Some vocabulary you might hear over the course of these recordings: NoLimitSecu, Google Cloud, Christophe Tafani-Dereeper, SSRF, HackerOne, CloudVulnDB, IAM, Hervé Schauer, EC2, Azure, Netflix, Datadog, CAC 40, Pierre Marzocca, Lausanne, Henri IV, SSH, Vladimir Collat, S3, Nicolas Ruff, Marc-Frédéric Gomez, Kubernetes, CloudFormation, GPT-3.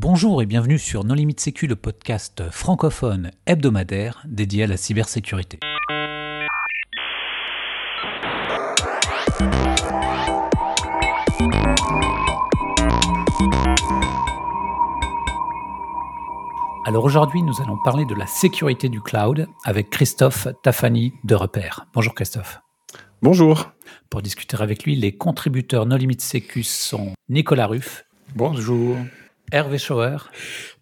Bonjour et bienvenue sur NoLimitSecu, le podcast francophone hebdomadaire dédié à la cybersécurité. Alors aujourd'hui, nous allons parler de la sécurité du cloud avec Christophe Tafani-Dereeper. Bonjour Christophe. Bonjour. Pour discuter avec lui, les contributeurs NoLimitSecu sont Nicolas Ruff. Bonjour. Hervé Schauer.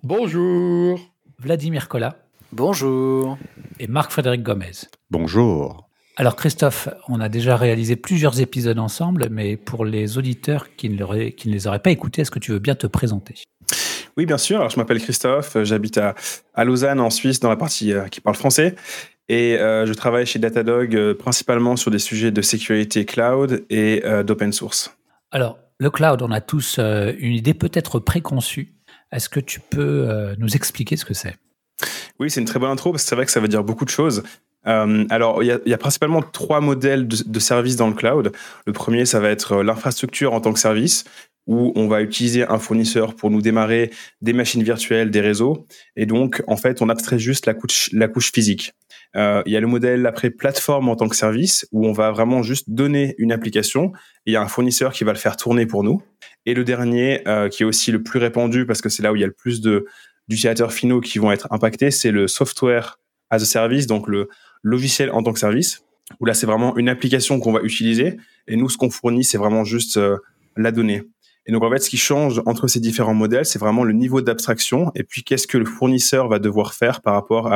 Bonjour. Vladimir Collat. Bonjour. Et Marc-Frédéric Gomez. Bonjour. Alors Christophe, on a déjà réalisé plusieurs épisodes ensemble, mais pour les auditeurs qui ne les auraient pas écoutés, est-ce que tu veux bien te présenter ? Oui, bien sûr. Alors, je m'appelle Christophe, j'habite à Lausanne, en Suisse, dans la partie qui parle français. Et je travaille chez Datadog principalement sur des sujets de sécurité cloud et d'open source. Alors, le cloud, on a tous une idée peut-être préconçue. Est-ce que tu peux nous expliquer ce que c'est ? Oui, c'est une très bonne intro parce que c'est vrai que ça veut dire beaucoup de choses. Alors, il y a principalement trois modèles de services dans le cloud. Le premier, ça va être l'infrastructure en tant que service, où on va utiliser un fournisseur pour nous démarrer des machines virtuelles, des réseaux. Et donc, en fait, on abstrait juste la couche physique. Il y a le modèle après plateforme en tant que service, où on va vraiment juste donner une application. Il y a un fournisseur qui va le faire tourner pour nous. Et le dernier, qui est aussi le plus répandu, parce que c'est là où il y a le plus d'utilisateurs finaux qui vont être impactés, c'est le software as a service, donc le logiciel en tant que service, où là, c'est vraiment une application qu'on va utiliser. Et nous, ce qu'on fournit, c'est vraiment juste la donnée. Et donc, en fait, ce qui change entre ces différents modèles, c'est vraiment le niveau d'abstraction et puis qu'est-ce que le fournisseur va devoir faire par rapport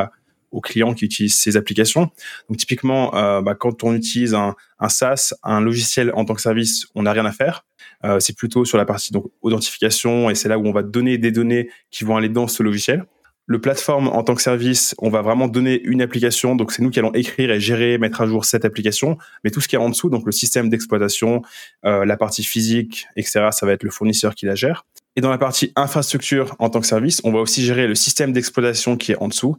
aux clients qui utilisent ces applications. Donc, typiquement, quand on utilise un SaaS, un logiciel en tant que service, on n'a rien à faire. C'est plutôt sur la partie donc authentification et c'est là où on va donner des données qui vont aller dans ce logiciel. Le plateforme en tant que service, on va vraiment donner une application. Donc, c'est nous qui allons écrire et gérer, mettre à jour cette application. Mais tout ce qui est en dessous, donc le système d'exploitation, la partie physique, etc., ça va être le fournisseur qui la gère. Et dans la partie infrastructure en tant que service, on va aussi gérer le système d'exploitation qui est en dessous.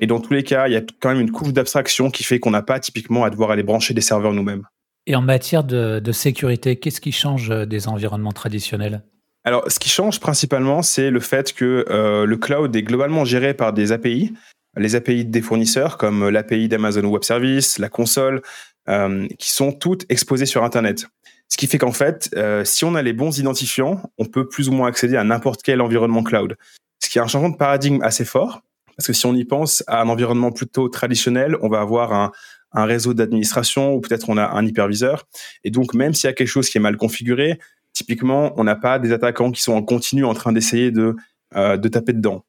Et dans tous les cas, il y a quand même une couche d'abstraction qui fait qu'on n'a pas typiquement à devoir aller brancher des serveurs nous-mêmes. Et en matière de sécurité, qu'est-ce qui change des environnements traditionnels ? Alors, ce qui change principalement, c'est le fait que le cloud est globalement géré par des API, les API des fournisseurs, comme l'API d'Amazon Web Service, la console, qui sont toutes exposées sur Internet. Ce qui fait qu'en fait, si on a les bons identifiants, on peut plus ou moins accéder à n'importe quel environnement cloud. Ce qui est un changement de paradigme assez fort, parce que si on y pense à un environnement plutôt traditionnel, on va avoir un réseau d'administration ou peut-être on a un hyperviseur. Et donc, même s'il y a quelque chose qui est mal configuré, typiquement, on n'a pas des attaquants qui sont en continu en train d'essayer de taper dedans.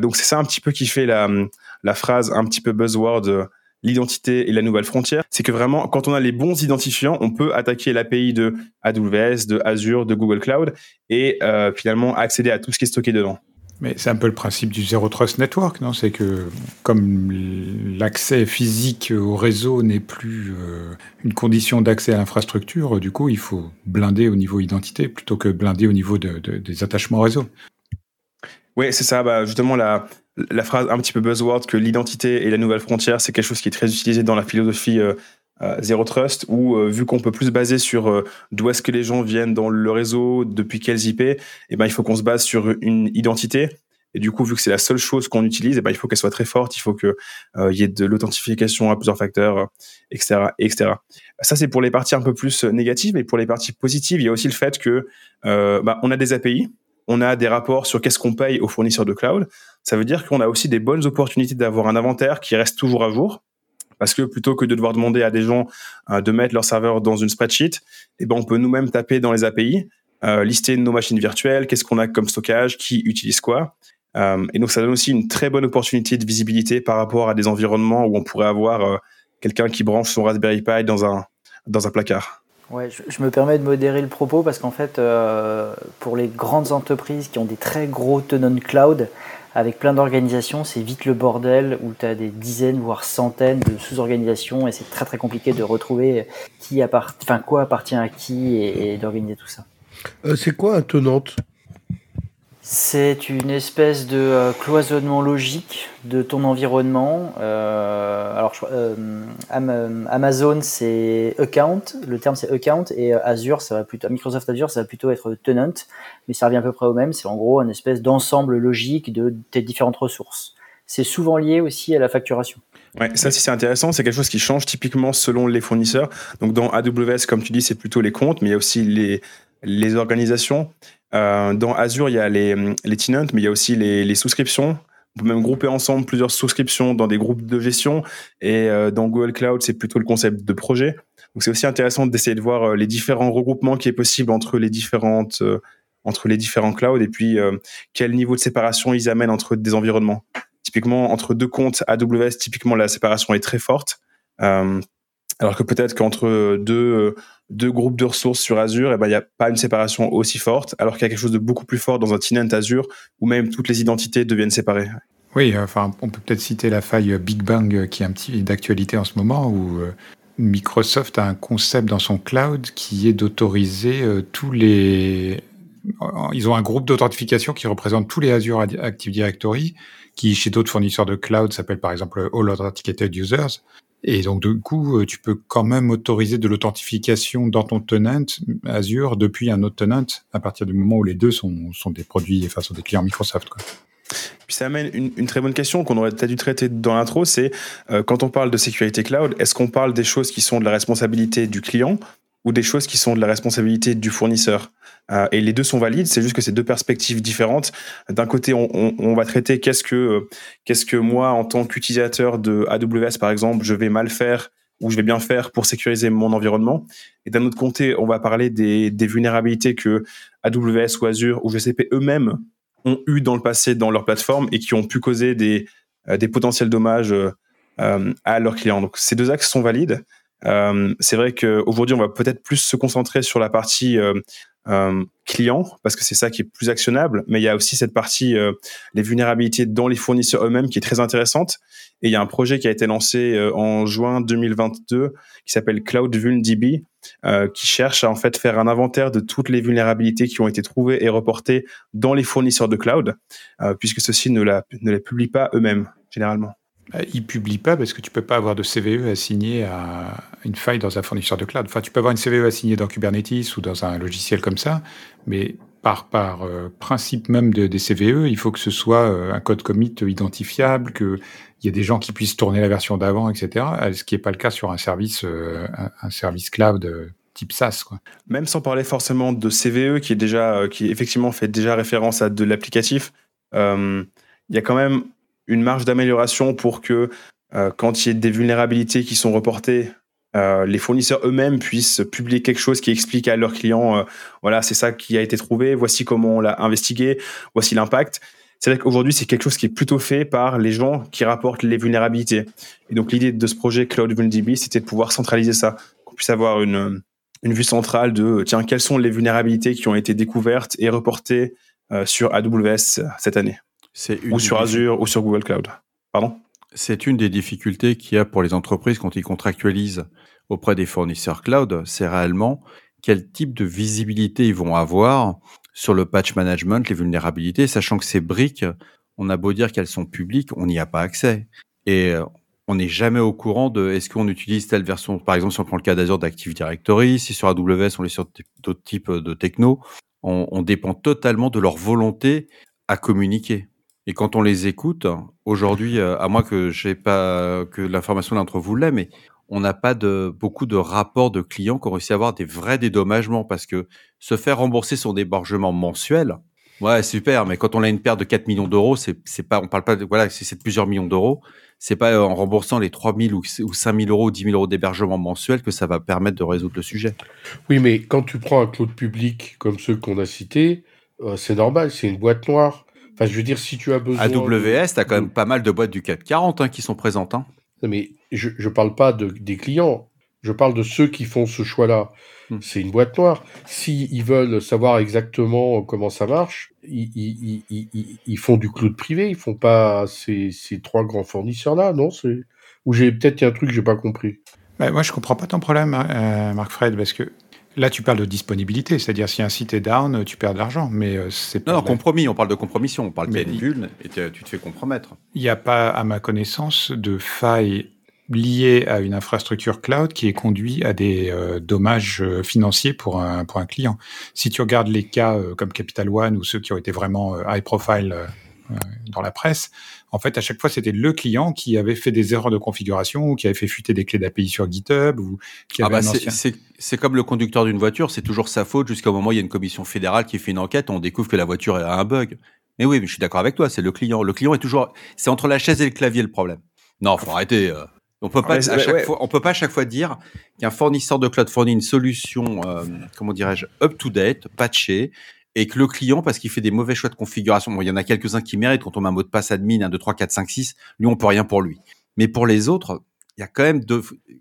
Donc, c'est ça un petit peu qui fait la phrase un petit peu buzzword, l'identité et la nouvelle frontière. C'est que vraiment, quand on a les bons identifiants, on peut attaquer l'API de AWS, de Azure, de Google Cloud et finalement accéder à tout ce qui est stocké dedans. Mais c'est un peu le principe du Zero Trust Network, non ? C'est que comme l'accès physique au réseau n'est plus une condition d'accès à l'infrastructure, du coup, il faut blinder au niveau identité plutôt que blinder au niveau des attachements au réseau. Oui, c'est ça. Bah, justement, la phrase un petit peu buzzword que l'identité et la nouvelle frontière, c'est quelque chose qui est très utilisé dans la philosophie Zero Trust, où vu qu'on peut plus se baser sur d'où est-ce que les gens viennent dans le réseau, depuis quelles IP, eh ben, il faut qu'on se base sur une identité. Et du coup, vu que c'est la seule chose qu'on utilise, eh ben, il faut qu'elle soit très forte, il faut qu'il y ait de l'authentification à plusieurs facteurs, etc., etc. Ça, c'est pour les parties un peu plus négatives, mais pour les parties positives, il y a aussi le fait que on a des API, on a des rapports sur qu'est-ce qu'on paye aux fournisseurs de cloud. Ça veut dire qu'on a aussi des bonnes opportunités d'avoir un inventaire qui reste toujours à jour. Parce que plutôt que de devoir demander à des gens de mettre leur serveur dans une spreadsheet, eh ben on peut nous-mêmes taper dans les API, lister nos machines virtuelles, qu'est-ce qu'on a comme stockage, qui utilise quoi. Et donc, ça donne aussi une très bonne opportunité de visibilité par rapport à des environnements où on pourrait avoir quelqu'un qui branche son Raspberry Pi dans un placard. Ouais, je me permets de modérer le propos parce qu'en fait, pour les grandes entreprises qui ont des très gros tenants cloud, avec plein d'organisations, c'est vite le bordel où tu as des dizaines, voire centaines de sous-organisations et c'est très très compliqué de retrouver quoi appartient à qui et d'organiser tout ça. C'est quoi un tenant ? c'est une espèce de cloisonnement logique de ton environnement. Amazon, c'est account, le terme c'est account, et Azure, ça va plutôt, Microsoft Azure, ça va plutôt être tenant, mais ça revient à peu près au même. C'est en gros une espèce d'ensemble logique de tes différentes ressources. C'est souvent lié aussi à la facturation. Ouais, ça aussi c'est intéressant, c'est quelque chose qui change typiquement selon les fournisseurs. Donc dans AWS, comme tu dis, c'est plutôt les comptes, mais il y a aussi les organisations. Dans Azure, il y a les tenants, mais il y a aussi les souscriptions. On peut même grouper ensemble plusieurs souscriptions dans des groupes de gestion. Et dans Google Cloud, c'est plutôt le concept de projet. Donc c'est aussi intéressant d'essayer de voir les différents regroupements qui est possible entre les différents clouds, et puis quel niveau de séparation ils amènent entre des environnements. Typiquement, entre deux comptes AWS, typiquement, la séparation est très forte. Alors que peut-être qu'entre deux groupes de ressources sur Azure, il n'y a pas une séparation aussi forte, alors qu'il y a quelque chose de beaucoup plus fort dans un tenant Azure, où même toutes les identités deviennent séparées. Oui, on peut peut-être citer la faille Big Bang, qui est un petit d'actualité en ce moment, où Microsoft a un concept dans son cloud qui est d'autoriser tous les... Ils ont un groupe d'authentification qui représente tous les Azure Active Directory, qui chez d'autres fournisseurs de cloud s'appelle par exemple All Authenticated Users. Et donc, du coup, tu peux quand même autoriser de l'authentification dans ton tenant Azure depuis un autre tenant à partir du moment où les deux sont des produits, enfin, sont des clients Microsoft, quoi. Puis ça amène une très bonne question qu'on aurait peut-être dû traiter dans l'intro, c'est quand on parle de sécurité cloud, est-ce qu'on parle des choses qui sont de la responsabilité du client ou des choses qui sont de la responsabilité du fournisseur ? Et les deux sont valides, c'est juste que c'est deux perspectives différentes. D'un côté, on va traiter qu'est-ce que moi, en tant qu'utilisateur de AWS, par exemple, je vais mal faire ou je vais bien faire pour sécuriser mon environnement. Et d'un autre côté, on va parler des vulnérabilités que AWS ou Azure ou GCP eux-mêmes ont eues dans le passé dans leur plateforme et qui ont pu causer des potentiels dommages à leurs clients. Donc, ces deux axes sont valides. C'est vrai qu'aujourd'hui, on va peut-être plus se concentrer sur la partie client, parce que c'est ça qui est plus actionnable, mais il y a aussi cette partie les vulnérabilités dans les fournisseurs eux-mêmes qui est très intéressante, et il y a un projet qui a été lancé en juin 2022 qui s'appelle CloudVulnDB qui cherche à en fait faire un inventaire de toutes les vulnérabilités qui ont été trouvées et reportées dans les fournisseurs de cloud, puisque ceux-ci ne les publient pas eux-mêmes généralement. Ils ne publient pas parce que tu ne peux pas avoir de CVE assigné à une faille dans un fournisseur de cloud. Enfin, tu peux avoir une CVE assignée dans Kubernetes ou dans un logiciel comme ça, mais par principe même des CVE, il faut que ce soit un code commit identifiable, qu'il y ait des gens qui puissent tourner la version d'avant, etc. Ce qui n'est pas le cas sur un service cloud type SaaS, quoi. Même sans parler forcément de CVE, qui effectivement fait déjà référence à de l'applicatif, il y a quand même une marge d'amélioration pour que quand il y ait des vulnérabilités qui sont reportées, les fournisseurs eux-mêmes puissent publier quelque chose qui explique à leurs clients voilà, c'est ça qui a été trouvé, voici comment on l'a investigué, voici l'impact. C'est vrai qu'aujourd'hui, c'est quelque chose qui est plutôt fait par les gens qui rapportent les vulnérabilités. Et donc, l'idée de ce projet CloudVulnDB, c'était de pouvoir centraliser ça, qu'on puisse avoir une vue centrale de tiens, quelles sont les vulnérabilités qui ont été découvertes et reportées sur AWS cette année. Ou sur Azure, ou sur Google Cloud. Pardon ? C'est une des difficultés qu'il y a pour les entreprises quand ils contractualisent auprès des fournisseurs cloud, c'est réellement quel type de visibilité ils vont avoir sur le patch management, les vulnérabilités, sachant que ces briques, on a beau dire qu'elles sont publiques, on n'y a pas accès. Et on n'est jamais au courant de est-ce qu'on utilise telle version, par exemple si on prend le cas d'Azure d'Active Directory, si sur AWS on est sur d'autres types de techno, on dépend totalement de leur volonté à communiquer. Et quand on les écoute, aujourd'hui, à moins que j'ai pas que l'information d'entre vous l'ait, mais on n'a pas beaucoup de rapports de clients qui ont réussi à avoir des vrais dédommagements parce que se faire rembourser son débordement mensuel, ouais, super, mais quand on a une perte de 4 millions d'euros, c'est pas, on parle pas de, voilà, c'est de plusieurs millions d'euros, c'est pas en remboursant les 3 000 ou 5 000 euros, 10 000 euros d'hébergement mensuel que ça va permettre de résoudre le sujet. Oui, mais quand tu prends un cloud public comme ceux qu'on a cités, c'est normal, c'est une boîte noire. Enfin, je veux dire, si tu as besoin... AWS, tu as quand même pas mal de boîtes du CAC 40 qui sont présentes. Hein. Non, mais je ne parle pas des clients. Je parle de ceux qui font ce choix-là. C'est une boîte noire. S'ils veulent savoir exactement comment ça marche, ils font du cloud privé. Ils ne font pas ces trois grands fournisseurs-là, non ? Ou peut-être il y a un truc que je n'ai pas compris. Bah, moi, je ne comprends pas ton problème, Marc-Fred, parce que Là, tu parles de disponibilité, c'est-à-dire si un site est down, tu perds de l'argent, mais c'est pas... Non, compromis, on parle de compromission, on parle qu'il y a une vulne et tu te fais compromettre. Il n'y a pas, à ma connaissance, de faille liée à une infrastructure cloud qui est conduite à des dommages financiers pour un client. Si tu regardes les cas comme Capital One ou ceux qui ont été vraiment high profile dans la presse, en fait, à chaque fois, c'était le client qui avait fait des erreurs de configuration ou qui avait fait fuiter des clés d'API sur GitHub. Ou qui avait c'est comme le conducteur d'une voiture, c'est toujours sa faute jusqu'au moment où il y a une commission fédérale qui fait une enquête, on découvre que la voiture a un bug. Mais oui, mais je suis d'accord avec toi, c'est le client. Le client est toujours... C'est entre la chaise et le clavier le problème. Non, faut arrêter. On peut pas à chaque fois dire qu'un fournisseur de cloud fournit une solution, up-to-date, patchée, et que le client, parce qu'il fait des mauvais choix de configuration, bon, il y en a quelques-uns qui méritent, quand on met un mot de passe admin, 1, 2, 3, 4, 5, 6, lui, on peut rien pour lui. Mais pour les autres, il y a quand même,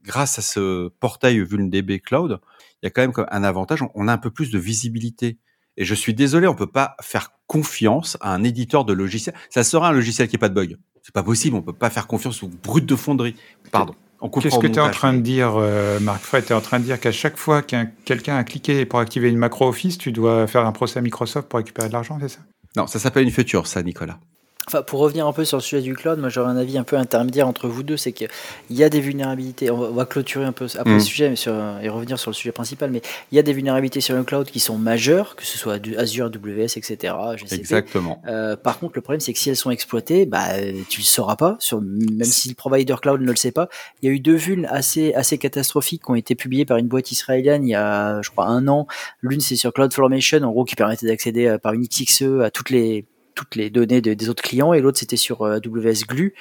grâce à ce portail VulnDB Cloud, il y a quand même un avantage, on a un peu plus de visibilité. Et je suis désolé, on peut pas faire confiance à un éditeur de logiciel. Ça sera un logiciel qui n'a pas de bug. C'est pas possible, on peut pas faire confiance aux brutes de fonderie. Pardon. Qu'est-ce que tu es en train de dire, Marc-Fred ? Tu es en train de dire qu'à chaque fois qu'un quelqu'un a cliqué pour activer une macro Office, tu dois faire un procès à Microsoft pour récupérer de l'argent, c'est ça ? Non, ça s'appelle une feature, ça, Nicolas. Enfin, pour revenir un peu sur le sujet du cloud, moi j'aurais un avis un peu intermédiaire entre vous deux, c'est qu'il y a des vulnérabilités, on va clôturer un peu après le sujet et revenir sur le sujet principal, mais il y a des vulnérabilités sur le cloud qui sont majeures, que ce soit Azure, AWS, etc., GCP. Exactement. Par contre, le problème c'est que si elles sont exploitées, tu le sauras pas, même si le provider cloud ne le sait pas. Il y a eu 2 vulnes assez catastrophiques qui ont été publiées par une boîte israélienne il y a, je crois, 1 an. L'une c'est sur CloudFormation, en gros qui permettait d'accéder par une XXE à toutes les données des autres clients, et l'autre c'était sur AWS Glue.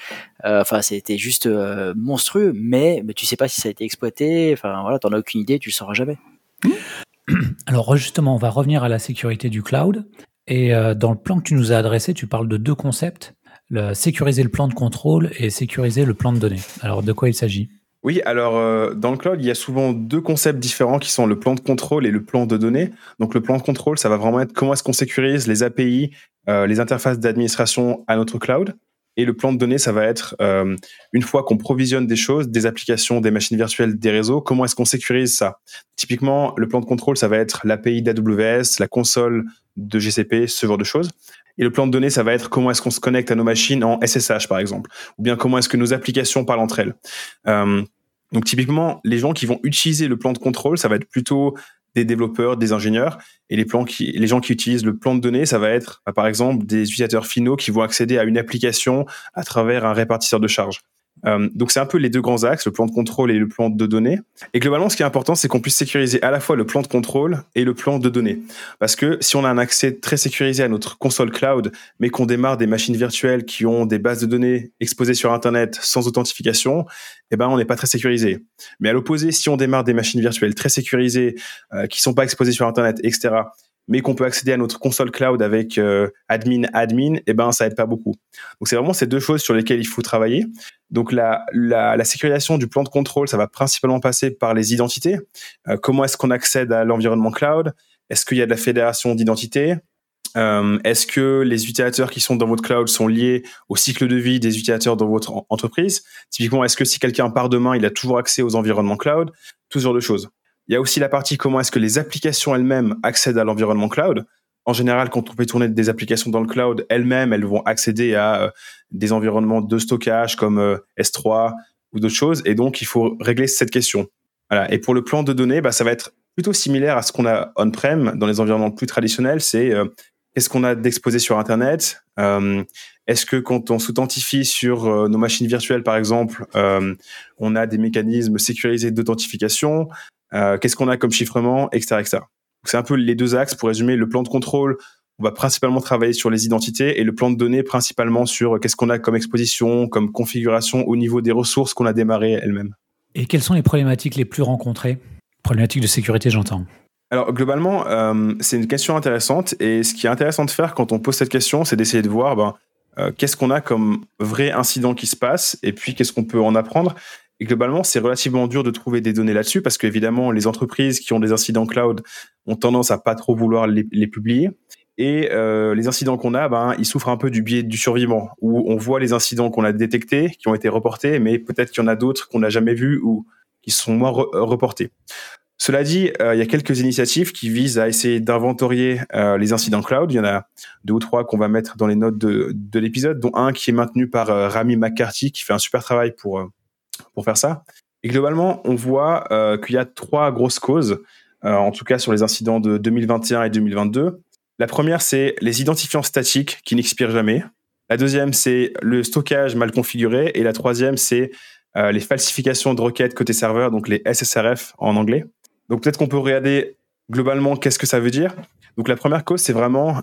C'était juste monstrueux, mais tu sais pas si ça a été exploité, t'en as aucune idée, tu le sauras jamais. Alors justement, on va revenir à la sécurité du cloud, et dans le plan que tu nous as adressé, tu parles de 2 concepts, sécuriser le plan de contrôle et sécuriser le plan de données. Alors de quoi il s'agit ? Oui, alors dans le cloud, il y a souvent 2 concepts différents qui sont le plan de contrôle et le plan de données. Donc le plan de contrôle, ça va vraiment être comment est-ce qu'on sécurise les API, les interfaces d'administration à notre cloud. Et le plan de données, ça va être une fois qu'on provisionne des choses, des applications, des machines virtuelles, des réseaux, comment est-ce qu'on sécurise ça ? Typiquement, le plan de contrôle, ça va être l'API d'AWS, la console de GCP, ce genre de choses. Et le plan de données, ça va être comment est-ce qu'on se connecte à nos machines en SSH, par exemple, ou bien comment est-ce que nos applications parlent entre elles. Donc typiquement, les gens qui vont utiliser le plan de contrôle, ça va être plutôt des développeurs, des ingénieurs, et les gens qui utilisent le plan de données, ça va être par exemple des utilisateurs finaux qui vont accéder à une application à travers un répartisseur de charges. Donc c'est un peu les 2 grands axes, le plan de contrôle et le plan de données. Et globalement, ce qui est important, c'est qu'on puisse sécuriser à la fois le plan de contrôle et le plan de données. Parce que si on a un accès très sécurisé à notre console cloud, mais qu'on démarre des machines virtuelles qui ont des bases de données exposées sur Internet sans authentification, on n'est pas très sécurisé. Mais à l'opposé, si on démarre des machines virtuelles très sécurisées, qui sont pas exposées sur Internet, etc., mais qu'on peut accéder à notre console cloud avec admin, ça aide pas beaucoup. Donc c'est vraiment ces 2 choses sur lesquelles il faut travailler. Donc la sécurisation du plan de contrôle, ça va principalement passer par les identités. Comment est-ce qu'on accède à l'environnement cloud ? Est-ce qu'il y a de la fédération d'identités ? Est-ce que les utilisateurs qui sont dans votre cloud sont liés au cycle de vie des utilisateurs dans votre entreprise ? Typiquement, est-ce que si quelqu'un part demain, il a toujours accès aux environnements cloud ? Tout ce genre de choses. Il y a aussi la partie comment est-ce que les applications elles-mêmes accèdent à l'environnement cloud. En général, quand on fait tourner des applications dans le cloud, elles-mêmes, elles vont accéder à des environnements de stockage comme S3 ou d'autres choses. Et donc, il faut régler cette question. Voilà. Et pour le plan de données, ça va être plutôt similaire à ce qu'on a on-prem dans les environnements plus traditionnels. C'est qu'est-ce qu'on a d'exposé sur Internet ? Est-ce que quand on s'authentifie sur nos machines virtuelles, par exemple, on a des mécanismes sécurisés d'authentification ? Qu'est-ce qu'on a comme chiffrement, etc. Donc, c'est un peu les 2 axes. Pour résumer, le plan de contrôle, on va principalement travailler sur les identités, et le plan de données principalement sur qu'est-ce qu'on a comme exposition, comme configuration au niveau des ressources qu'on a démarrées elles-mêmes. Et quelles sont les problématiques les plus rencontrées ? Problématiques de sécurité, j'entends. Alors globalement, c'est une question intéressante, et ce qui est intéressant de faire quand on pose cette question, c'est d'essayer de voir qu'est-ce qu'on a comme vrai incident qui se passe, et puis qu'est-ce qu'on peut en apprendre. Et globalement, c'est relativement dur de trouver des données là-dessus parce qu'évidemment, les entreprises qui ont des incidents cloud ont tendance à pas trop vouloir les publier. Et les incidents qu'on a, ils souffrent un peu du biais du survivant, où on voit les incidents qu'on a détectés, qui ont été reportés, mais peut-être qu'il y en a d'autres qu'on n'a jamais vus ou qui sont moins reportés. Cela dit, il y a quelques initiatives qui visent à essayer d'inventorier les incidents cloud. Il y en a 2 ou 3 qu'on va mettre dans les notes de l'épisode, dont un qui est maintenu par Rami McCarthy, qui fait un super travail pour faire ça. Et globalement, on voit qu'il y a 3 grosses causes, en tout cas sur les incidents de 2021 et 2022. La première, c'est les identifiants statiques qui n'expirent jamais. La deuxième, c'est le stockage mal configuré. Et la troisième, c'est les falsifications de requêtes côté serveur, donc les SSRF en anglais. Donc, peut-être qu'on peut regarder globalement qu'est-ce que ça veut dire. Donc, la première cause, c'est vraiment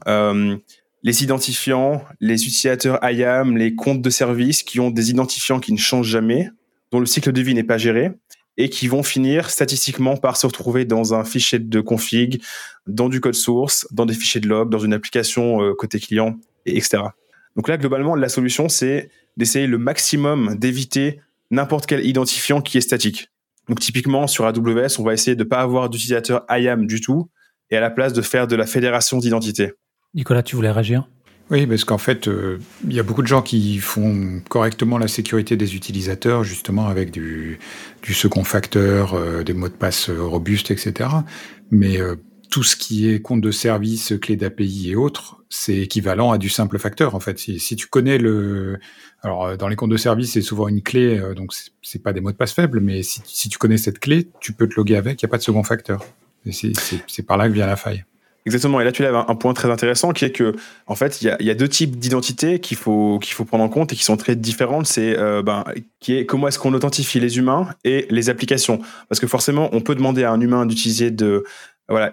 les identifiants, les utilisateurs IAM, les comptes de service qui ont des identifiants qui ne changent jamais, dont le cycle de vie n'est pas géré et qui vont finir statistiquement par se retrouver dans un fichier de config, dans du code source, dans des fichiers de log, dans une application côté client, etc. Donc là, globalement, la solution, c'est d'essayer le maximum d'éviter n'importe quel identifiant qui est statique. Donc, typiquement, sur AWS, on va essayer de ne pas avoir d'utilisateur IAM du tout et à la place de faire de la fédération d'identité. Nicolas, tu voulais réagir ? Oui, parce qu'en fait, il y a beaucoup de gens qui font correctement la sécurité des utilisateurs, justement avec du second facteur, des mots de passe robustes, etc. Mais tout ce qui est compte de service, clé d'API et autres, c'est équivalent à du simple facteur, en fait. Si tu connais alors, dans les comptes de service, c'est souvent une clé, donc c'est pas des mots de passe faibles, mais si tu connais cette clé, tu peux te loguer avec, il n'y a pas de second facteur. Et c'est par là que vient la faille. Exactement. Et là, tu lèves un point très intéressant qui est que, en fait, il y a 2 types d'identités qu'il faut prendre en compte et qui sont très différentes. C'est, comment est-ce qu'on authentifie les humains et les applications? Parce que forcément, on peut demander à un humain d'utiliser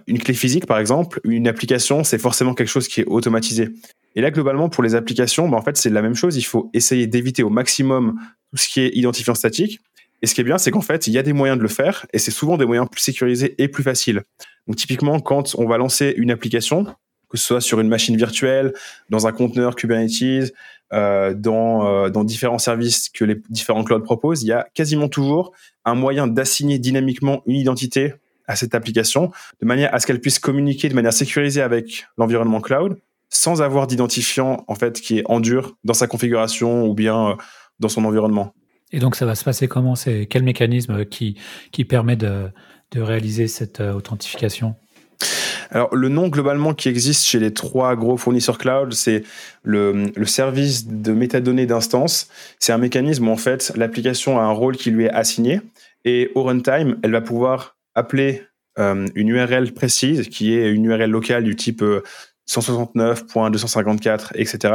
une clé physique, par exemple. Une application, c'est forcément quelque chose qui est automatisé. Et là, globalement, pour les applications, en fait, c'est la même chose. Il faut essayer d'éviter au maximum tout ce qui est identifiant statique. Et ce qui est bien, c'est qu'en fait, il y a des moyens de le faire et c'est souvent des moyens plus sécurisés et plus faciles. Donc, typiquement, quand on va lancer une application, que ce soit sur une machine virtuelle, dans un conteneur Kubernetes, dans différents services que les différents clouds proposent, il y a quasiment toujours un moyen d'assigner dynamiquement une identité à cette application de manière à ce qu'elle puisse communiquer de manière sécurisée avec l'environnement cloud sans avoir d'identifiant, en fait, qui est en dur dans sa configuration ou bien dans son environnement. Et donc, ça va se passer comment ? C'est quel mécanisme qui permet de réaliser cette authentification ? Alors, le nom globalement qui existe chez les 3 gros fournisseurs cloud, c'est le service de métadonnées d'instance. C'est un mécanisme où, en fait, l'application a un rôle qui lui est assigné et au runtime, elle va pouvoir appeler une URL précise qui est une URL locale du type 169.254, etc.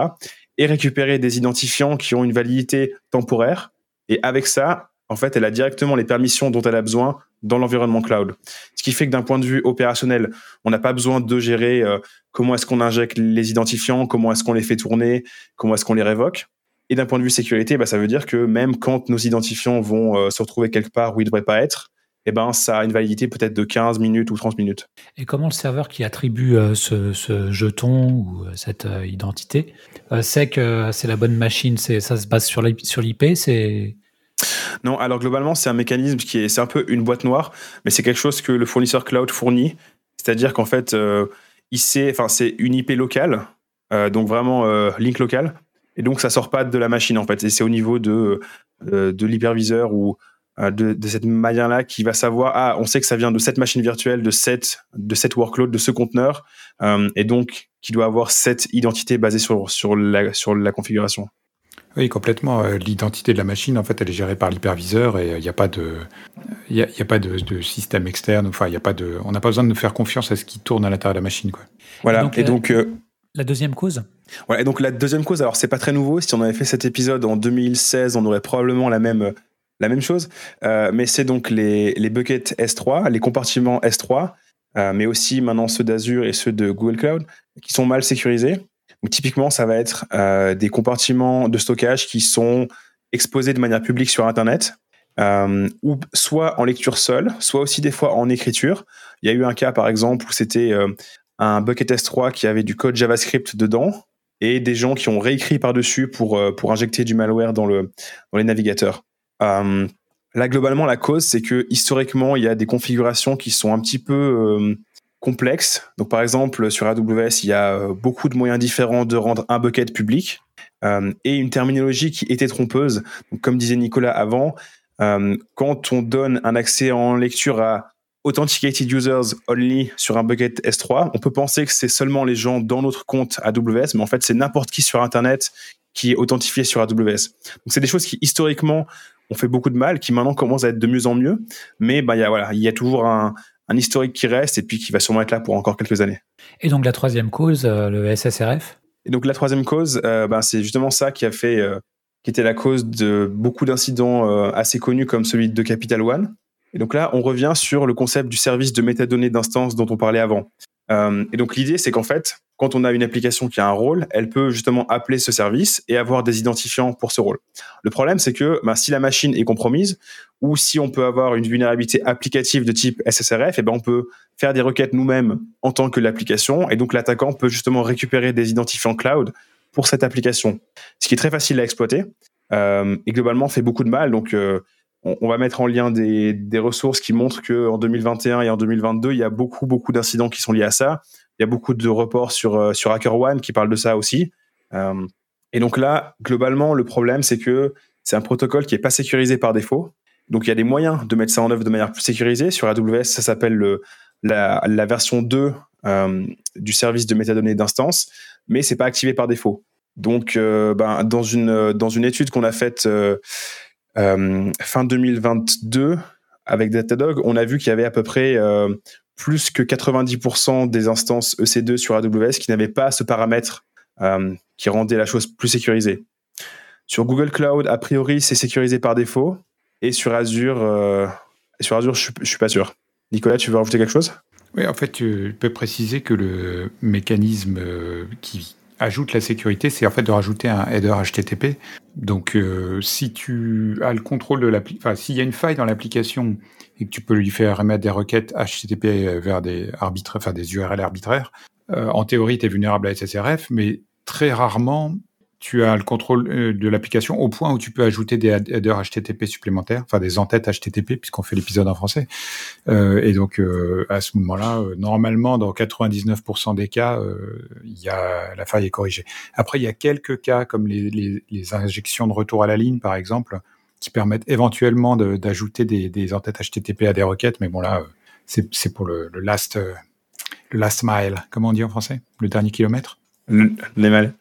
et récupérer des identifiants qui ont une validité temporaire. Et avec ça, en fait, elle a directement les permissions dont elle a besoin dans l'environnement cloud. Ce qui fait que d'un point de vue opérationnel, on n'a pas besoin de gérer comment est-ce qu'on injecte les identifiants, comment est-ce qu'on les fait tourner, comment est-ce qu'on les révoque. Et d'un point de vue sécurité, ça veut dire que même quand nos identifiants vont se retrouver quelque part où ils ne devraient pas être, ça a une validité peut-être de 15 minutes ou 30 minutes. Et comment le serveur qui attribue ce jeton ou cette identité sait que c'est la bonne machine? Ça se base sur l'IP? Non, alors globalement, c'est un mécanisme c'est un peu une boîte noire, mais c'est quelque chose que le fournisseur cloud fournit. C'est-à-dire qu'en fait, c'est une IP locale, donc vraiment link local. Et donc, ça ne sort pas de la machine, en fait. Et c'est au niveau de l'hyperviseur ou de cette manière-là qui va savoir, on sait que ça vient de cette machine virtuelle, de cette workload, de ce conteneur, et donc qui doit avoir cette identité basée sur la configuration. Oui, complètement. L'identité de la machine, en fait, elle est gérée par l'hyperviseur et il n'y a pas de système externe. Enfin, on n'a pas besoin de faire confiance à ce qui tourne à l'intérieur de la machine, quoi. Voilà. Et donc, la deuxième cause. Voilà. Et donc la deuxième cause. Alors, c'est pas très nouveau. Si on avait fait cet épisode en 2016, on aurait probablement la même chose. Mais c'est donc les buckets S3, les compartiments S3, mais aussi maintenant ceux d'Azure et ceux de Google Cloud qui sont mal sécurisés. Donc, typiquement, ça va être des compartiments de stockage qui sont exposés de manière publique sur Internet, ou soit en lecture seule, soit aussi des fois en écriture. Il y a eu un cas, par exemple, où c'était un bucket S3 qui avait du code JavaScript dedans et des gens qui ont réécrit par-dessus pour injecter du malware dans les navigateurs. Là, globalement, la cause, c'est que historiquement, il y a des configurations qui sont un petit peu complexes. Donc, par exemple, sur AWS, il y a beaucoup de moyens différents de rendre un bucket public et une terminologie qui était trompeuse. Donc, comme disait Nicolas avant, quand on donne un accès en lecture à authenticated users only sur un bucket S3. On peut penser que c'est seulement les gens dans notre compte AWS, mais en fait, c'est n'importe qui sur Internet qui est authentifié sur AWS. Donc, c'est des choses qui, historiquement, ont fait beaucoup de mal, qui maintenant commencent à être de mieux en mieux. Mais ben, il y a toujours un historique qui reste et puis qui va sûrement être là pour encore quelques années. Et donc, la troisième cause, le SSRF ? Et donc, la troisième cause, c'est justement ça qui a fait... qui était la cause de beaucoup d'incidents assez connus comme celui de Capital One. Et donc là, on revient sur le concept du service de métadonnées d'instance dont on parlait avant. Et donc l'idée, c'est qu'en fait, quand on a une application qui a un rôle, elle peut justement appeler ce service et avoir des identifiants pour ce rôle. Le problème, c'est que si la machine est compromise ou si on peut avoir une vulnérabilité applicative de type SSRF, on peut faire des requêtes nous-mêmes en tant que l'application. Et donc l'attaquant peut justement récupérer des identifiants cloud pour cette application, ce qui est très facile à exploiter et globalement fait beaucoup de mal. Donc, on va mettre en lien des ressources qui montrent qu'en 2021 et en 2022, il y a beaucoup d'incidents qui sont liés à ça. Il y a beaucoup de reports sur HackerOne qui parlent de ça aussi. Et donc là, globalement, le problème, c'est que c'est un protocole qui n'est pas sécurisé par défaut. Donc, il y a des moyens de mettre ça en œuvre de manière plus sécurisée. Sur AWS, ça s'appelle la version 2 du service de métadonnées d'instance, mais c'est pas activé par défaut. Donc, dans une étude qu'on a faite fin 2022 avec Datadog, on a vu qu'il y avait à peu près plus que 90% des instances EC2 sur AWS qui n'avaient pas ce paramètre qui rendait la chose plus sécurisée. Sur Google Cloud, a priori, c'est sécurisé par défaut, et sur Azure, je suis pas sûr. Nicolas, tu veux rajouter quelque chose ? Oui, en fait, tu peux préciser que le mécanisme qui ajoute la sécurité, c'est en fait de rajouter un header HTTP. Donc, si tu as le contrôle de l'application, enfin, s'il y a une faille dans l'application et que tu peux lui faire émettre des requêtes HTTP vers des URL arbitraires, en théorie, tu es vulnérable à SSRF, mais très rarement, tu as le contrôle de l'application au point où tu peux ajouter des headers HTTP supplémentaires, enfin des entêtes HTTP, puisqu'on fait l'épisode en français. Et donc, à ce moment-là, normalement, dans 99% des cas, la faille est corrigée. Après, il y a quelques cas, comme les injections de retour à la ligne, par exemple, qui permettent éventuellement d'ajouter des entêtes HTTP à des requêtes. Mais bon, là, c'est pour le last mile. Comment on dit en français ? Le dernier kilomètre ? Les miles.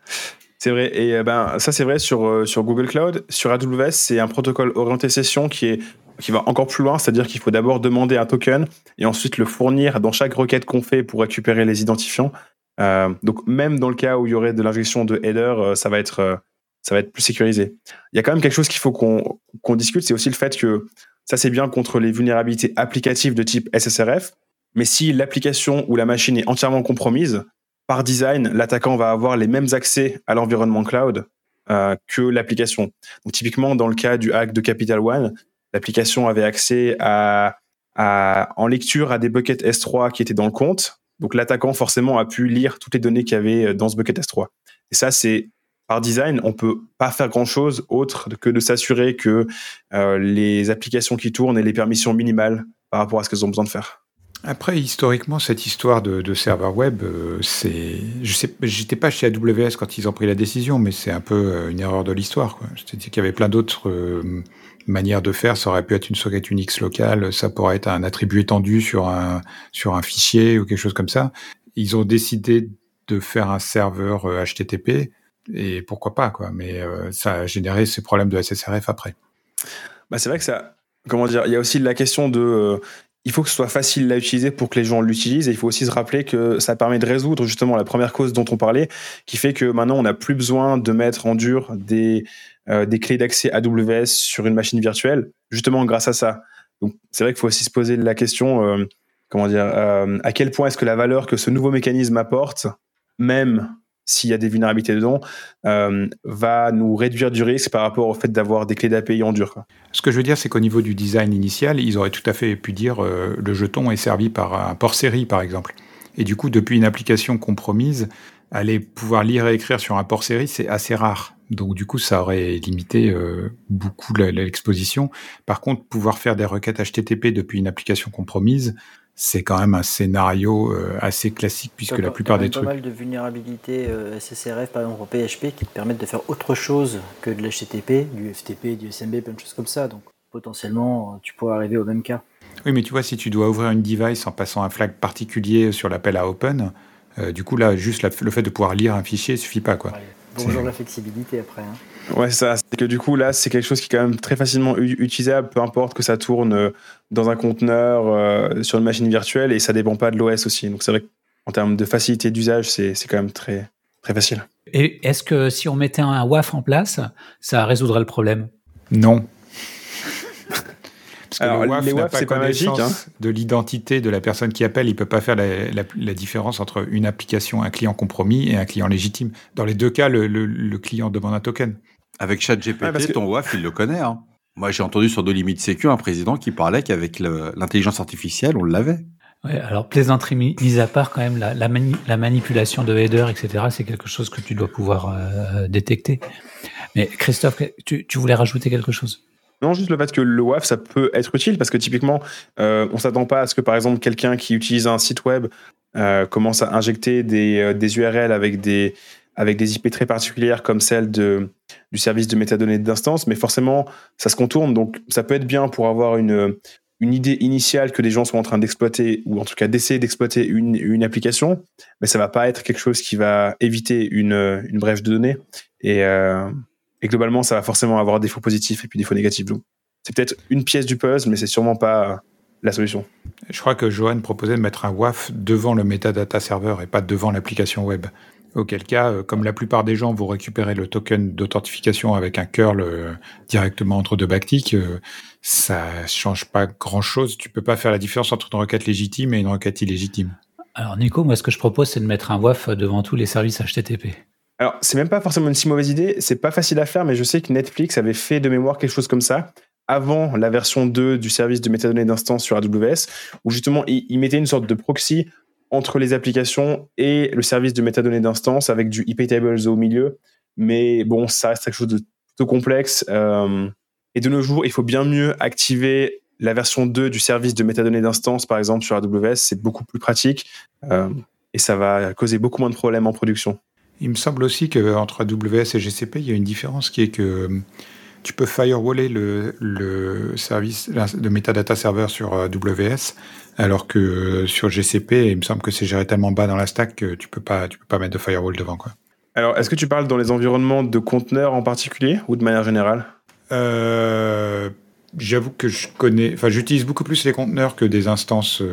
C'est vrai, et ça c'est vrai sur Google Cloud. Sur AWS, c'est un protocole orienté session qui va encore plus loin, c'est-à-dire qu'il faut d'abord demander un token et ensuite le fournir dans chaque requête qu'on fait pour récupérer les identifiants. Donc même dans le cas où il y aurait de l'injection de header, ça va être plus sécurisé. Il y a quand même quelque chose qu'il faut qu'on discute, c'est aussi le fait que ça c'est bien contre les vulnérabilités applicatives de type SSRF, mais si l'application ou la machine est entièrement compromise, par design, l'attaquant va avoir les mêmes accès à l'environnement cloud que l'application. Donc, typiquement, dans le cas du hack de Capital One, l'application avait accès en lecture à des buckets S3 qui étaient dans le compte. Donc, l'attaquant, forcément, a pu lire toutes les données qu'il y avait dans ce bucket S3. Et ça, c'est par design, on ne peut pas faire grand-chose autre que de s'assurer que les applications qui tournent aient les permissions minimales par rapport à ce qu'elles ont besoin de faire. Après, historiquement, cette histoire de serveur web, j'étais pas chez AWS quand ils ont pris la décision, mais c'est un peu une erreur de l'histoire, quoi. C'est-à-dire qu'il y avait plein d'autres manières de faire. Ça aurait pu être une socket Unix locale, ça pourrait être un attribut étendu sur un fichier ou quelque chose comme ça. Ils ont décidé de faire un serveur HTTP, et pourquoi pas, quoi. Mais ça a généré ces problèmes de SSRF après. Bah, c'est vrai que ça... Comment dire ? Il y a aussi la question de... il faut que ce soit facile à utiliser pour que les gens l'utilisent, et il faut aussi se rappeler que ça permet de résoudre justement la première cause dont on parlait, qui fait que maintenant on n'a plus besoin de mettre en dur des clés d'accès AWS sur une machine virtuelle, justement grâce à ça. Donc c'est vrai qu'il faut aussi se poser la question, à quel point est-ce que la valeur que ce nouveau mécanisme apporte, même s'il y a des vulnérabilités dedans, va nous réduire du risque par rapport au fait d'avoir des clés d'API en dur, quoi. Ce que je veux dire, c'est qu'au niveau du design initial, ils auraient tout à fait pu dire le jeton est servi par un port série, par exemple. Et du coup, depuis une application compromise, aller pouvoir lire et écrire sur un port série, c'est assez rare. Donc du coup, ça aurait limité beaucoup l'exposition. Par contre, pouvoir faire des requêtes HTTP depuis une application compromise, c'est quand même un scénario assez classique, puisque la plupart des trucs... Il y a pas mal de vulnérabilités SSRF, par exemple en PHP, qui te permettent de faire autre chose que de l'HTTP, du FTP, du SMB, plein de choses comme ça. Donc potentiellement, tu pourrais arriver au même cas. Oui, mais tu vois, si tu dois ouvrir une device en passant un flag particulier sur l'appel à open, du coup, là, juste le fait de pouvoir lire un fichier ne suffit pas, quoi. Ouais. Bonjour la flexibilité après. Hein. Ouais, ça, c'est que du coup, là, c'est quelque chose qui est quand même très facilement utilisable, peu importe que ça tourne dans un conteneur, sur une machine virtuelle, et ça ne dépend pas de l'OS aussi. Donc, c'est vrai qu'en termes de facilité d'usage, c'est quand même très, très facile. Et est-ce que si on mettait un WAF en place, ça résoudrait le problème ? Non. Parce que alors, le WAF n'a pas connaissance de l'identité de la personne qui appelle. Il ne peut pas faire la différence entre une application, un client compromis et un client légitime. Dans les deux cas, le client demande un token. Avec ChatGPT, ton WAF, il le connaît. Hein. Moi, j'ai entendu sur NoLimitSecu un président qui parlait qu'avec l'intelligence artificielle, on l'avait. Ouais, alors, plaisanterie mise à part, quand même, la manipulation de headers, etc., c'est quelque chose que tu dois pouvoir détecter. Mais Christophe, tu voulais rajouter quelque chose ? Non, juste le fait que le WAF, ça peut être utile parce que typiquement, on ne s'attend pas à ce que, par exemple, quelqu'un qui utilise un site web commence à injecter des URL avec des IP très particulières comme celle du service de métadonnées d'instance, mais forcément, ça se contourne. Donc, ça peut être bien pour avoir une idée initiale que les gens sont en train d'exploiter ou en tout cas d'essayer d'exploiter une application, mais ça ne va pas être quelque chose qui va éviter une brèche de données. Et globalement, ça va forcément avoir des défauts positifs et puis des défauts négatifs. Donc, c'est peut-être une pièce du puzzle, mais c'est sûrement pas la solution. Je crois que Johan proposait de mettre un WAF devant le metadata server et pas devant l'application web. Auquel cas, comme la plupart des gens vont récupérer le token d'authentification avec un curl directement entre deux backticks, ça change pas grand-chose. Tu peux pas faire la différence entre une requête légitime et une requête illégitime. Alors Nico, moi ce que je propose, c'est de mettre un WAF devant tous les services HTTP. Alors, c'est même pas forcément une si mauvaise idée, c'est pas facile à faire, mais je sais que Netflix avait fait de mémoire quelque chose comme ça avant la version 2 du service de métadonnées d'instance sur AWS, où justement, ils mettaient une sorte de proxy entre les applications et le service de métadonnées d'instance avec du IP tables au milieu. Mais bon, ça reste quelque chose de plutôt complexe. Et de nos jours, il faut bien mieux activer la version 2 du service de métadonnées d'instance, par exemple, sur AWS. C'est beaucoup plus pratique et ça va causer beaucoup moins de problèmes en production. Il me semble aussi qu'entre AWS et GCP, il y a une différence qui est que tu peux firewaller le service de metadata server sur AWS, alors que sur GCP, il me semble que c'est géré tellement bas dans la stack que tu peux pas mettre de firewall devant, quoi. Alors, est-ce que tu parles dans les environnements de conteneurs en particulier ou de manière générale ? J'avoue que j'utilise beaucoup plus les conteneurs que des instances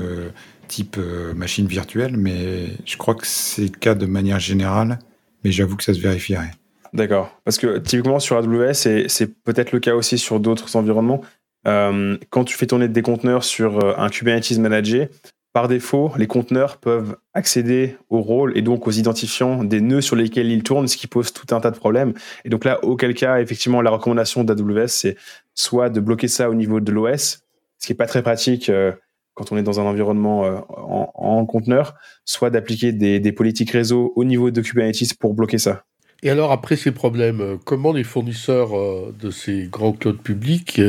type machine virtuelle, mais je crois que c'est le cas de manière générale. Mais j'avoue que ça se vérifierait. D'accord. Parce que typiquement sur AWS, c'est peut-être le cas aussi sur d'autres environnements. Quand tu fais tourner des conteneurs sur un Kubernetes managé, par défaut, les conteneurs peuvent accéder aux rôles et donc aux identifiants des nœuds sur lesquels ils tournent, ce qui pose tout un tas de problèmes. Et donc là, auquel cas, effectivement, la recommandation d'AWS, c'est soit de bloquer ça au niveau de l'OS, ce qui n'est pas très pratique quand on est dans un environnement en conteneur, soit d'appliquer des politiques réseau au niveau de Kubernetes pour bloquer ça. Et alors, après ces problèmes, comment les fournisseurs de ces grands clouds publics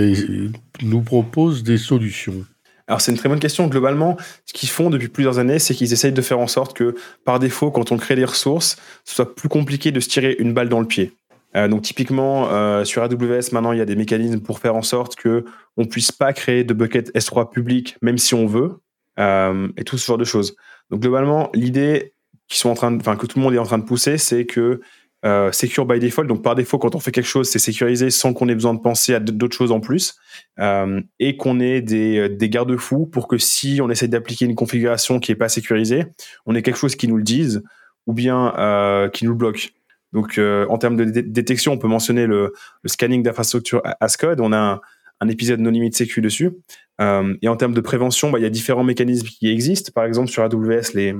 nous proposent des solutions ? Alors, c'est une très bonne question. Globalement, ce qu'ils font depuis plusieurs années, c'est qu'ils essayent de faire en sorte que, par défaut, quand on crée des ressources, ce soit plus compliqué de se tirer une balle dans le pied. Donc, typiquement, sur AWS, maintenant, il y a des mécanismes pour faire en sorte qu'on ne puisse pas créer de bucket S3 public, même si on veut, et tout ce genre de choses. Donc, globalement, l'idée que tout le monde est en train de pousser, c'est que secure by default, donc par défaut quand on fait quelque chose c'est sécurisé sans qu'on ait besoin de penser à d'autres choses en plus et qu'on ait des garde-fous pour que si on essaie d'appliquer une configuration qui n'est pas sécurisée, on ait quelque chose qui nous le dise ou bien qui nous le bloque. Donc en termes de détection, on peut mentionner le scanning d'infrastructure as code, on a un épisode NoLimitSecu dessus et en termes de prévention, il y a différents mécanismes qui existent, par exemple sur AWS les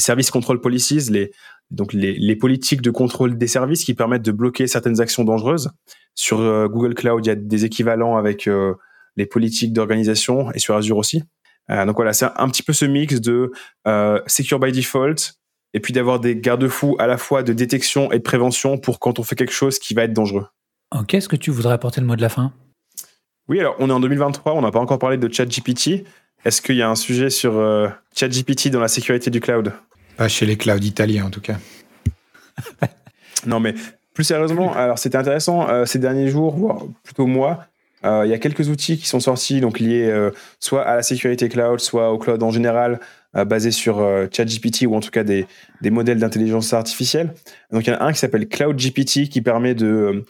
services control policies, les politiques de contrôle des services qui permettent de bloquer certaines actions dangereuses. Sur Google Cloud, il y a des équivalents avec les politiques d'organisation et sur Azure aussi. Donc voilà, c'est un petit peu ce mix de secure by default et puis d'avoir des garde-fous à la fois de détection et de prévention pour quand on fait quelque chose qui va être dangereux. Ok, est-ce que tu voudrais apporter le mot de la fin ? Oui, alors on est en 2023, on n'a pas encore parlé de ChatGPT. Est-ce qu'il y a un sujet sur ChatGPT dans la sécurité du cloud ? Pas chez les clouds italiens, en tout cas. Non, mais plus sérieusement, alors c'était intéressant ces derniers jours, voire plutôt mois, Il y a quelques outils qui sont sortis, donc liés soit à la sécurité cloud, soit au cloud en général, basés sur ChatGPT ou en tout cas des modèles d'intelligence artificielle. Donc il y en a un qui s'appelle CloudGPT qui permet de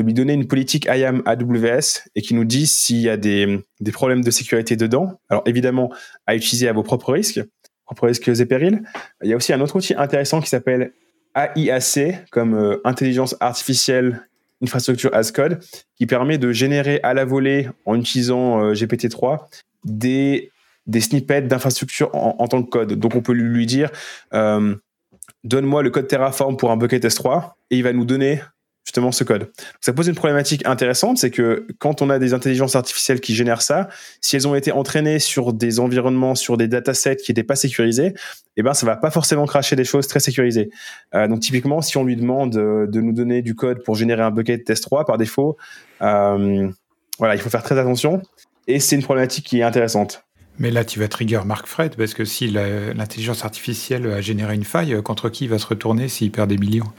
lui donner une politique IAM AWS et qui nous dit s'il y a des problèmes de sécurité dedans. Alors évidemment, à utiliser à vos propres risques et périls. Il y a aussi un autre outil intéressant qui s'appelle AIAC, comme intelligence artificielle infrastructure as code, qui permet de générer à la volée, en utilisant GPT-3, des snippets d'infrastructure en tant que code. Donc on peut lui dire donne-moi le code Terraform pour un bucket S3 et il va nous donner justement ce code. Ça pose une problématique intéressante, c'est que quand on a des intelligences artificielles qui génèrent ça, si elles ont été entraînées sur des environnements, sur des datasets qui n'étaient pas sécurisés, eh ben, ça ne va pas forcément cracher des choses très sécurisées. Donc typiquement, si on lui demande de nous donner du code pour générer un bucket S3, par défaut, il faut faire très attention et c'est une problématique qui est intéressante. Mais là, tu vas trigger Marc-Fred, parce que si l'intelligence artificielle a généré une faille, contre qui il va se retourner s'il perd des millions ?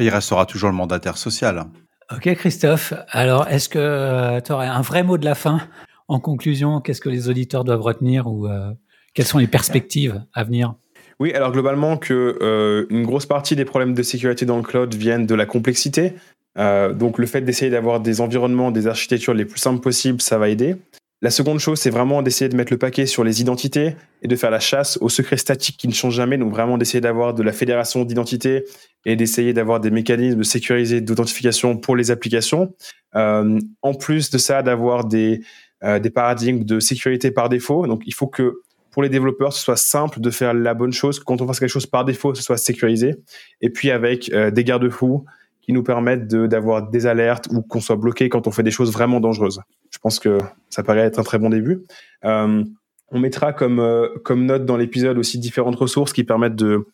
Il restera toujours le mandataire social. Ok Christophe, alors est-ce que tu aurais un vrai mot de la fin ? En conclusion, qu'est-ce que les auditeurs doivent retenir ou quelles sont les perspectives à venir ? Oui, alors globalement, une grosse partie des problèmes de sécurité dans le cloud viennent de la complexité. Donc le fait d'essayer d'avoir des environnements, des architectures les plus simples possibles, ça va aider. La seconde chose, c'est vraiment d'essayer de mettre le paquet sur les identités et de faire la chasse aux secrets statiques qui ne changent jamais. Donc vraiment d'essayer d'avoir de la fédération d'identités et d'essayer d'avoir des mécanismes sécurisés d'authentification pour les applications. En plus de ça, d'avoir des paradigmes de sécurité par défaut. Donc il faut que pour les développeurs, ce soit simple de faire la bonne chose. Quand on fasse quelque chose par défaut, ce soit sécurisé. Et puis avec des garde-fous qui nous permettent d'avoir des alertes ou qu'on soit bloqué quand on fait des choses vraiment dangereuses. Je pense que ça paraît être un très bon début. On mettra comme note dans l'épisode aussi différentes ressources qui permettent de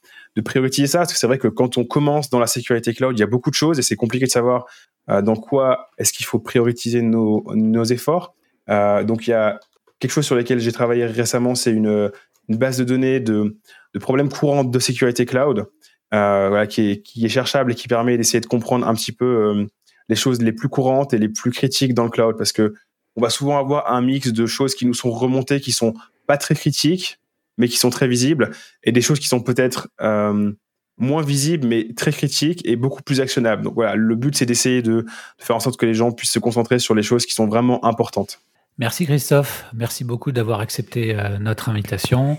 prioriser ça, parce que c'est vrai que quand on commence dans la sécurité cloud, il y a beaucoup de choses et c'est compliqué de savoir dans quoi est-ce qu'il faut prioriser nos efforts. Donc il y a quelque chose sur lequel j'ai travaillé récemment, c'est une base de données de problèmes courants de sécurité cloud, qui est cherchable et qui permet d'essayer de comprendre un petit peu les choses les plus courantes et les plus critiques dans le cloud, parce que on va souvent avoir un mix de choses qui nous sont remontées, qui sont pas très critiques mais qui sont très visibles, et des choses qui sont peut-être moins visibles mais très critiques et beaucoup plus actionnables. Donc voilà, le but c'est d'essayer de faire en sorte que les gens puissent se concentrer sur les choses qui sont vraiment importantes. Merci Christophe, merci beaucoup d'avoir accepté notre invitation.